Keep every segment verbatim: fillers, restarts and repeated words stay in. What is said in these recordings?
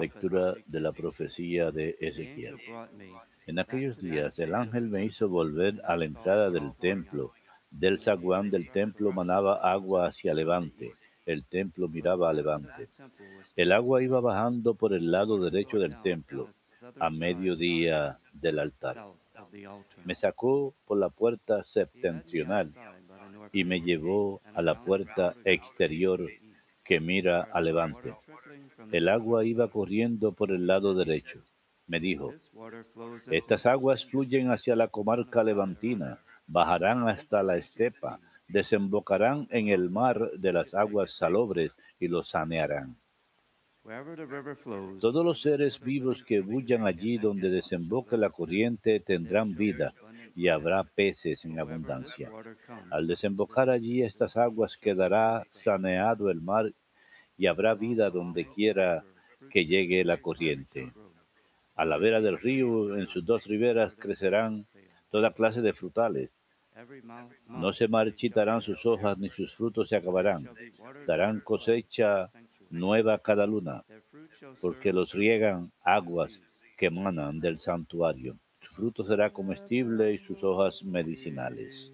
Lectura de la profecía de Ezequiel. En aquellos días el ángel me hizo volver a la entrada del templo. Del zaguán del templo manaba agua hacia levante. El templo miraba a levante. El agua iba bajando por el lado derecho del templo, a mediodía del altar. Me sacó por la puerta septentrional y me llevó a la puerta exterior que mira a levante. El agua iba corriendo por el lado derecho. Me dijo, estas aguas fluyen hacia la comarca levantina, bajarán hasta la estepa, desembocarán en el mar de las aguas salobres y lo sanearán. Todos los seres vivos que bullan allí donde desemboque la corriente tendrán vida y habrá peces en abundancia. Al desembocar allí estas aguas quedará saneado el mar y habrá vida donde quiera que llegue la corriente. A la vera del río, en sus dos riberas, crecerán toda clase de frutales. No se marchitarán sus hojas ni sus frutos se acabarán. Darán cosecha nueva cada luna, porque los riegan aguas que emanan del santuario. Su fruto será comestible y sus hojas medicinales.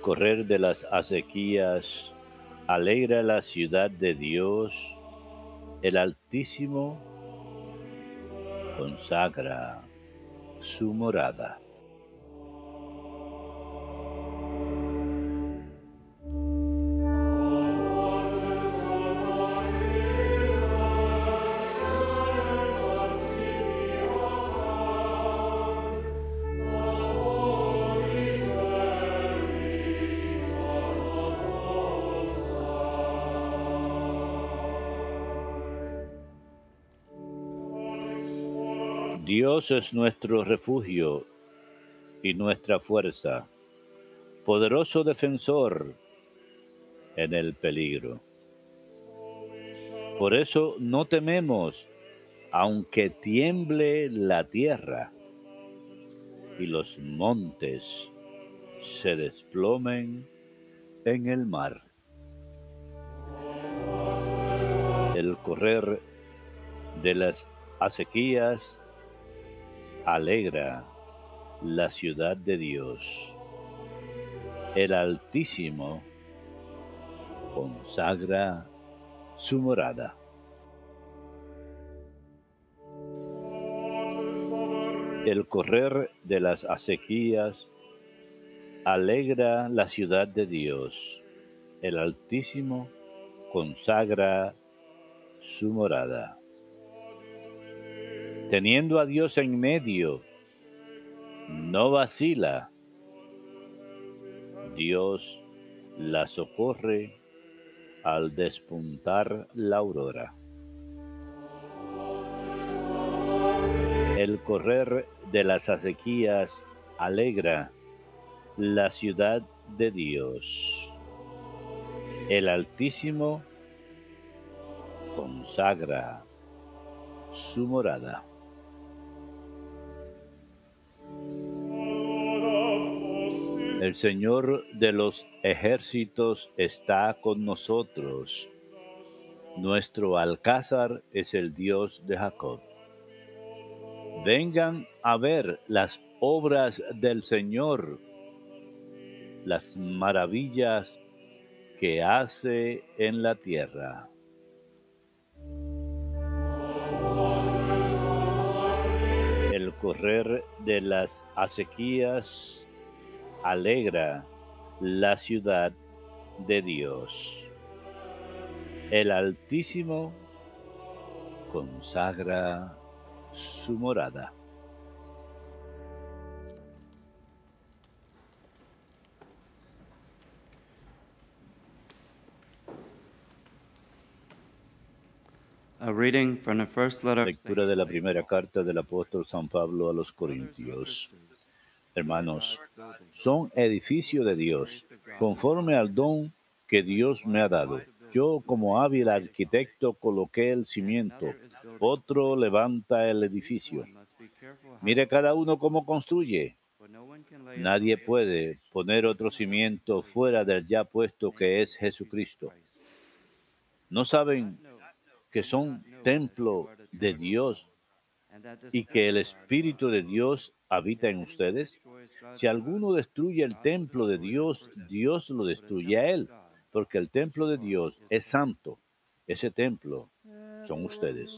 Correr de las acequias alegra la ciudad de Dios, el Altísimo consagra su morada. Dios es nuestro refugio y nuestra fuerza, poderoso defensor en el peligro. Por eso no tememos, aunque tiemble la tierra y los montes se desplomen en el mar. El correr de las acequias alegra la ciudad de Dios, el Altísimo consagra su morada. El correr de las acequias alegra la ciudad de Dios, el Altísimo consagra su morada. Teniendo a Dios en medio, no vacila. Dios la socorre al despuntar la aurora. El correr de las acequias alegra la ciudad de Dios. El Altísimo consagra su morada. El Señor de los ejércitos está con nosotros. Nuestro alcázar es el Dios de Jacob. Vengan a ver las obras del Señor, las maravillas que hace en la tierra. El correr de las acequias alegra la ciudad de Dios. El Altísimo consagra su morada. Lectura de la primera carta del apóstol San Pablo a los Corintios. Hermanos, son edificio de Dios, conforme al don que Dios me ha dado. Yo, como hábil arquitecto, coloqué el cimiento, otro levanta el edificio. Mire cada uno cómo construye. Nadie puede poner otro cimiento fuera del ya puesto, que es Jesucristo. ¿No saben que son templo de Dios y que el Espíritu de Dios habita en ustedes? Si alguno destruye el templo de Dios, Dios lo destruye a él, porque el templo de Dios es santo. Ese templo son ustedes.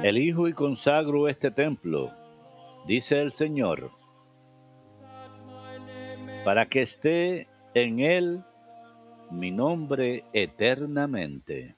Elijo y consagro este templo, dice el Señor, para que esté en él mi nombre eternamente.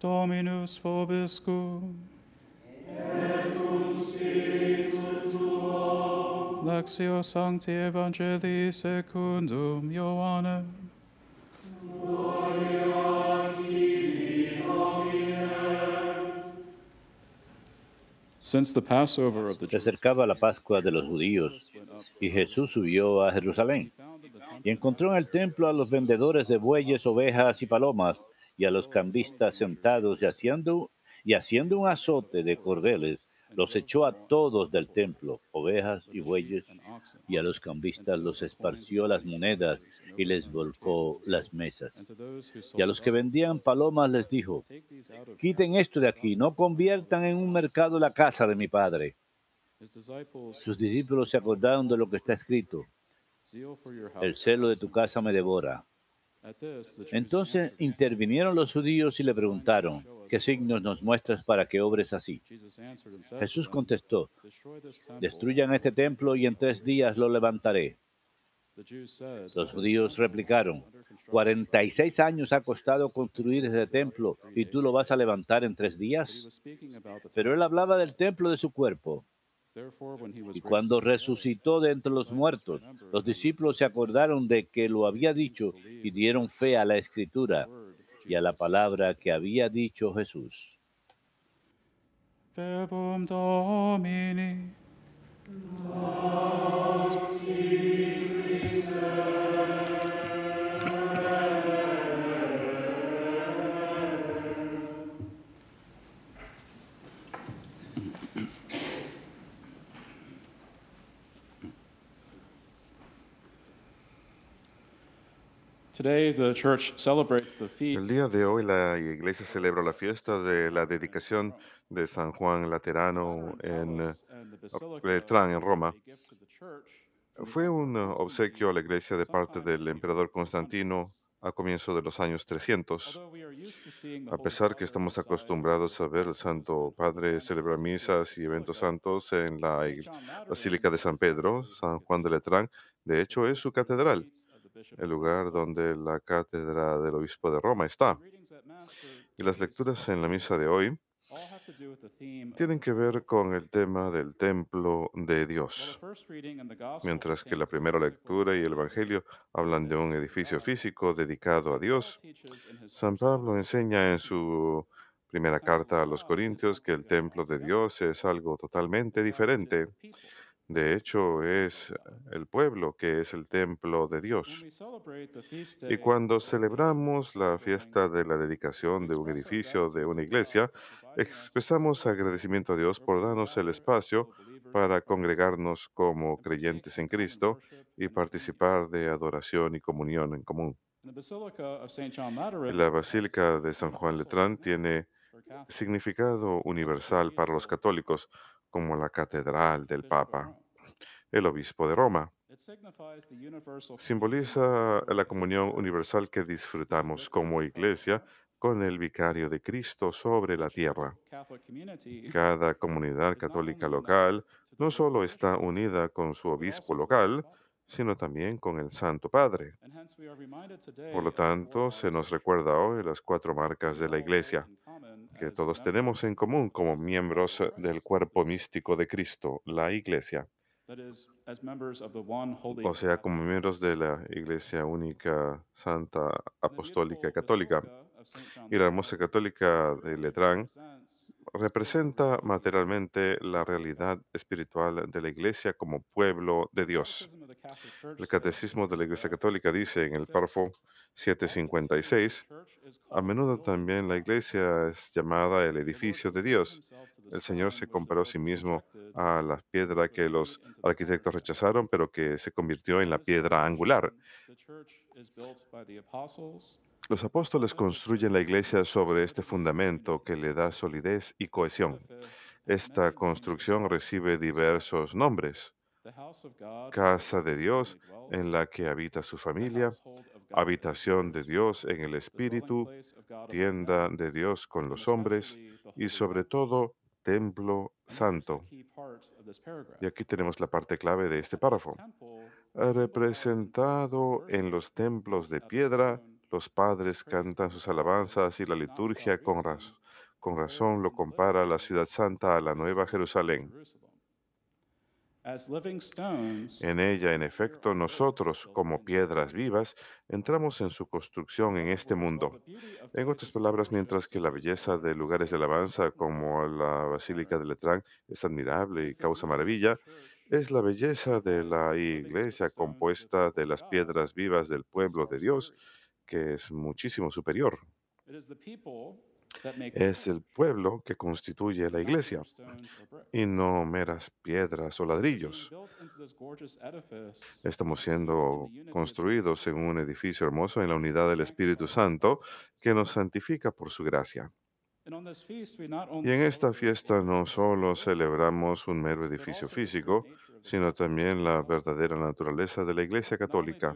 Dominus vobiscum, et cum Spiritu Tumum, Lactio Sancti Evangelii Secundum Ioannem, Gloria a Ti, Domine. Since the Passover of the Jews, se acercaba la Pascua de los judíos, y Jesús subió a Jerusalén, y encontró en el templo a los vendedores de bueyes, ovejas y palomas, y a los cambistas sentados y haciendo, y haciendo un azote de cordeles, los echó a todos del templo, ovejas y bueyes, y a los cambistas los esparció las monedas y les volcó las mesas. Y a los que vendían palomas les dijo, quiten esto de aquí, no conviertan en un mercado la casa de mi padre. Sus discípulos se acordaron de lo que está escrito, el celo de tu casa me devora. Entonces intervinieron los judíos y le preguntaron, ¿qué signos nos muestras para que obres así? Jesús contestó, destruyan este templo y en tres días lo levantaré. Los judíos replicaron, cuarenta y seis años ha costado construir ese templo y tú lo vas a levantar en tres días. Pero él hablaba del templo de su cuerpo. Y cuando resucitó de entre los muertos, los discípulos se acordaron de que lo había dicho y dieron fe a la Escritura y a la palabra que había dicho Jesús. El día de hoy la Iglesia celebra la fiesta de la dedicación de San Juan Laterano en Letrán, en Roma. Fue un obsequio a la Iglesia de parte del emperador Constantino a comienzos de los años trescientos. A pesar que estamos acostumbrados a ver al Santo Padre celebrar misas y eventos santos en la Basílica de San Pedro, San Juan de Letrán, de hecho es su catedral. el lugar donde la cátedra del obispo de Roma está. Y las lecturas en la misa de hoy tienen que ver con el tema del templo de Dios. Mientras que la primera lectura y el Evangelio hablan de un edificio físico dedicado a Dios, San Pablo enseña en su primera carta a los Corintios que el templo de Dios es algo totalmente diferente. De hecho, es el pueblo que es el templo de Dios. Y cuando celebramos la fiesta de la dedicación de un edificio, de una iglesia, expresamos agradecimiento a Dios por darnos el espacio para congregarnos como creyentes en Cristo y participar de adoración y comunión en común. La Basílica de San Juan de Letrán tiene significado universal para los católicos, como la catedral del Papa, el obispo de Roma. Simboliza la comunión universal que disfrutamos como iglesia con el vicario de Cristo sobre la tierra. Cada comunidad católica local no solo está unida con su obispo local, sino también con el Santo Padre. Por lo tanto, se nos recuerda hoy las cuatro marcas de la Iglesia, que todos tenemos en común como miembros del cuerpo místico de Cristo, la Iglesia. O sea, como miembros de la Iglesia única, santa, apostólica y católica. Y la hermosa católica de Letrán representa materialmente la realidad espiritual de la Iglesia como pueblo de Dios. El Catecismo de la Iglesia Católica dice en el párrafo setecientos cincuenta y seis, a menudo también la Iglesia es llamada el edificio de Dios. El Señor se comparó a sí mismo a la piedra que los arquitectos rechazaron, pero que se convirtió en la piedra angular. Los apóstoles construyen la Iglesia sobre este fundamento que le da solidez y cohesión. Esta construcción recibe diversos nombres. Casa de Dios, en la que habita su familia, habitación de Dios en el Espíritu, tienda de Dios con los hombres y, sobre todo, Templo Santo. Y aquí tenemos la parte clave de este párrafo. Representado en los templos de piedra, los padres cantan sus alabanzas y la liturgia con, raz- con razón lo compara a la ciudad santa, a la Nueva Jerusalén. En ella, en efecto, nosotros, como piedras vivas, entramos en su construcción en este mundo. En otras palabras, mientras que la belleza de lugares de alabanza, como la Basílica de Letrán, es admirable y causa maravilla, es la belleza de la Iglesia compuesta de las piedras vivas del pueblo de Dios, que es muchísimo superior. Es el pueblo que constituye la Iglesia, y no meras piedras o ladrillos. Estamos siendo construidos en un edificio hermoso en la unidad del Espíritu Santo, que nos santifica por su gracia. Y en esta fiesta no solo celebramos un mero edificio físico, sino también la verdadera naturaleza de la Iglesia Católica.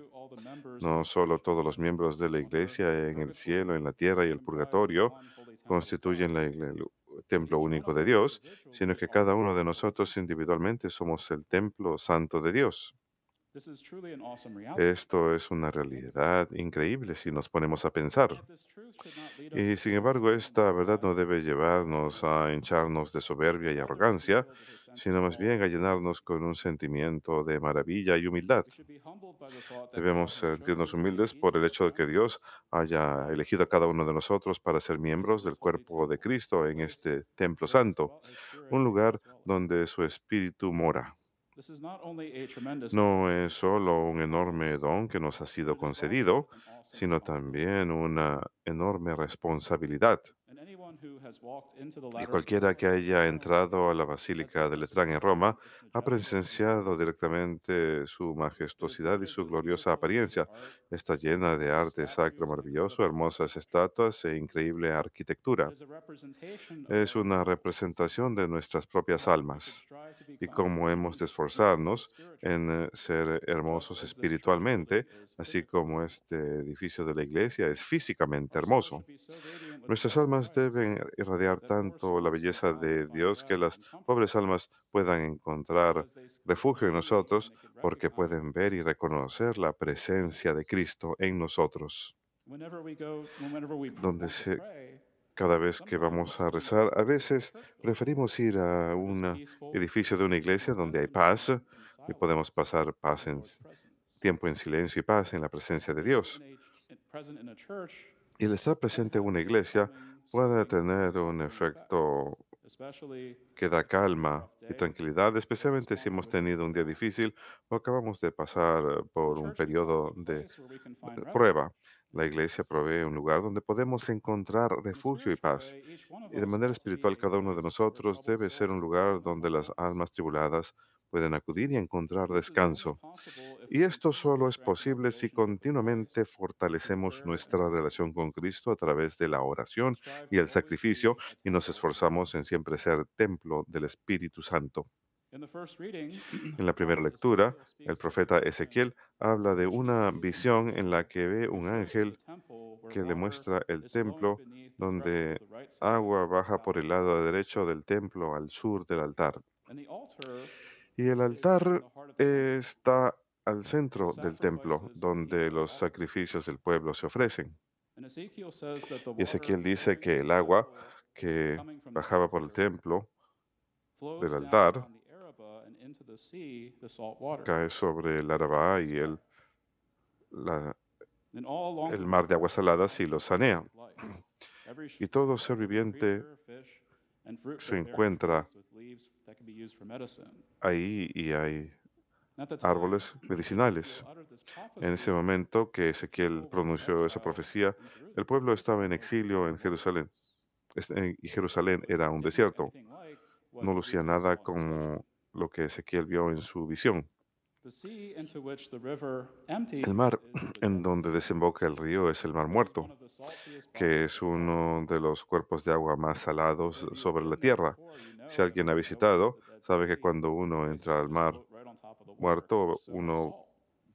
No solo todos los miembros de la Iglesia en el cielo, en la tierra y el purgatorio constituyen el templo único de Dios, sino que cada uno de nosotros individualmente somos el templo santo de Dios. Esto es una realidad increíble si nos ponemos a pensar. Y sin embargo, esta verdad no debe llevarnos a hincharnos de soberbia y arrogancia, sino más bien a llenarnos con un sentimiento de maravilla y humildad. Debemos sentirnos humildes por el hecho de que Dios haya elegido a cada uno de nosotros para ser miembros del cuerpo de Cristo en este templo santo, un lugar donde su Espíritu mora. No es solo un enorme don que nos ha sido concedido, sino también una enorme responsabilidad. Y cualquiera que haya entrado a la Basílica de Letrán en Roma ha presenciado directamente su majestuosidad y su gloriosa apariencia. Está llena de arte sacro maravilloso, hermosas estatuas e increíble arquitectura. Es una representación de nuestras propias almas y cómo hemos de esforzarnos en ser hermosos espiritualmente, así como este edificio de la Iglesia es físicamente hermoso. Nuestras almas deben irradiar tanto la belleza de Dios que las pobres almas puedan encontrar refugio en nosotros, porque pueden ver y reconocer la presencia de Cristo en nosotros. Donde se, cada vez que vamos a rezar, a veces preferimos ir a un edificio de una iglesia donde hay paz y podemos pasar paz en, tiempo en silencio y paz en la presencia de Dios. Y el estar presente en una iglesia puede tener un efecto que da calma y tranquilidad, especialmente si hemos tenido un día difícil o acabamos de pasar por un periodo de prueba. La iglesia provee un lugar donde podemos encontrar refugio y paz. Y de manera espiritual, cada uno de nosotros debe ser un lugar donde las almas tribuladas pueden acudir y encontrar descanso. Y esto solo es posible si continuamente fortalecemos nuestra relación con Cristo a través de la oración y el sacrificio, y nos esforzamos en siempre ser templo del Espíritu Santo. En la primera lectura, el profeta Ezequiel habla de una visión en la que ve un ángel que le muestra el templo donde agua baja por el lado derecho del templo al sur del altar. Y el altar está al centro del templo, donde los sacrificios del pueblo se ofrecen. Y Ezequiel dice que el agua que bajaba por el templo del altar cae sobre el Araba y el, la, el mar de aguas saladas y los sanea. Y todo ser viviente se encuentra ahí y hay árboles medicinales. En ese momento que Ezequiel pronunció esa profecía, el pueblo estaba en exilio en Jerusalén. Y Jerusalén era un desierto. No lucía nada como lo que Ezequiel vio en su visión. El mar en donde desemboca el río es el Mar Muerto, que es uno de los cuerpos de agua más salados sobre la tierra. Si alguien ha visitado, sabe que cuando uno entra al Mar Muerto, uno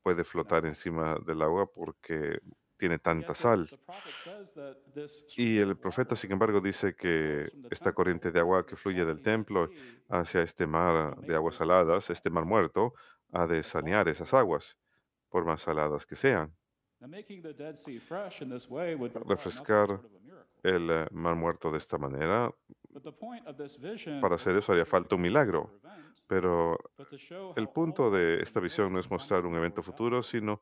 puede flotar encima del agua porque tiene tanta sal. Y el profeta, sin embargo, dice que esta corriente de agua que fluye del templo hacia este mar de aguas saladas, este Mar Muerto, ha de sanear esas aguas, por más saladas que sean. Refrescar el Mar Muerto de esta manera, para hacer eso haría falta un milagro. Pero el punto de esta visión no es mostrar un evento futuro, sino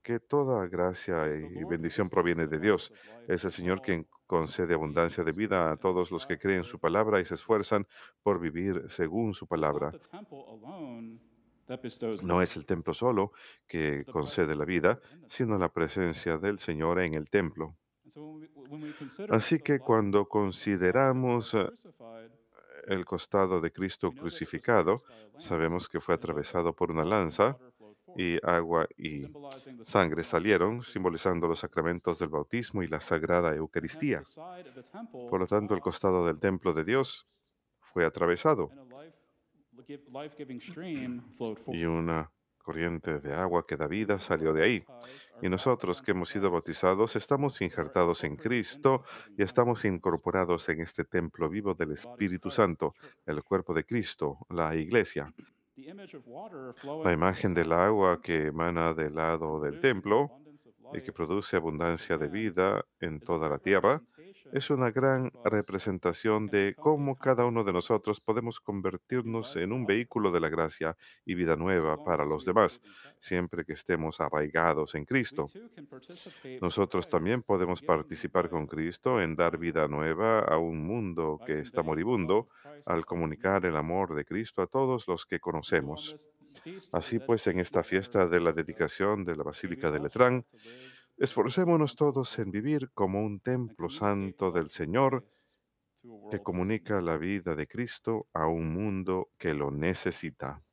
que toda gracia y bendición proviene de Dios. Es el Señor quien concede abundancia de vida a todos los que creen su palabra y se esfuerzan por vivir según su palabra. No es el templo solo que concede la vida, sino la presencia del Señor en el templo. Así que cuando consideramos el costado de Cristo crucificado, sabemos que fue atravesado por una lanza y agua y sangre salieron, simbolizando los sacramentos del bautismo y la Sagrada Eucaristía. Por lo tanto, el costado del templo de Dios fue atravesado. Y una corriente de agua que da vida salió de ahí. Y nosotros que hemos sido bautizados estamos injertados en Cristo y estamos incorporados en este templo vivo del Espíritu Santo, el cuerpo de Cristo, la Iglesia. La imagen del agua que emana del lado del templo y que produce abundancia de vida en toda la tierra es una gran representación de cómo cada uno de nosotros podemos convertirnos en un vehículo de la gracia y vida nueva para los demás, siempre que estemos arraigados en Cristo. Nosotros también podemos participar con Cristo en dar vida nueva a un mundo que está moribundo al comunicar el amor de Cristo a todos los que conocemos. Así pues, en esta fiesta de la dedicación de la Basílica de Letrán, esforcémonos todos en vivir como un templo santo del Señor que comunica la vida de Cristo a un mundo que lo necesita.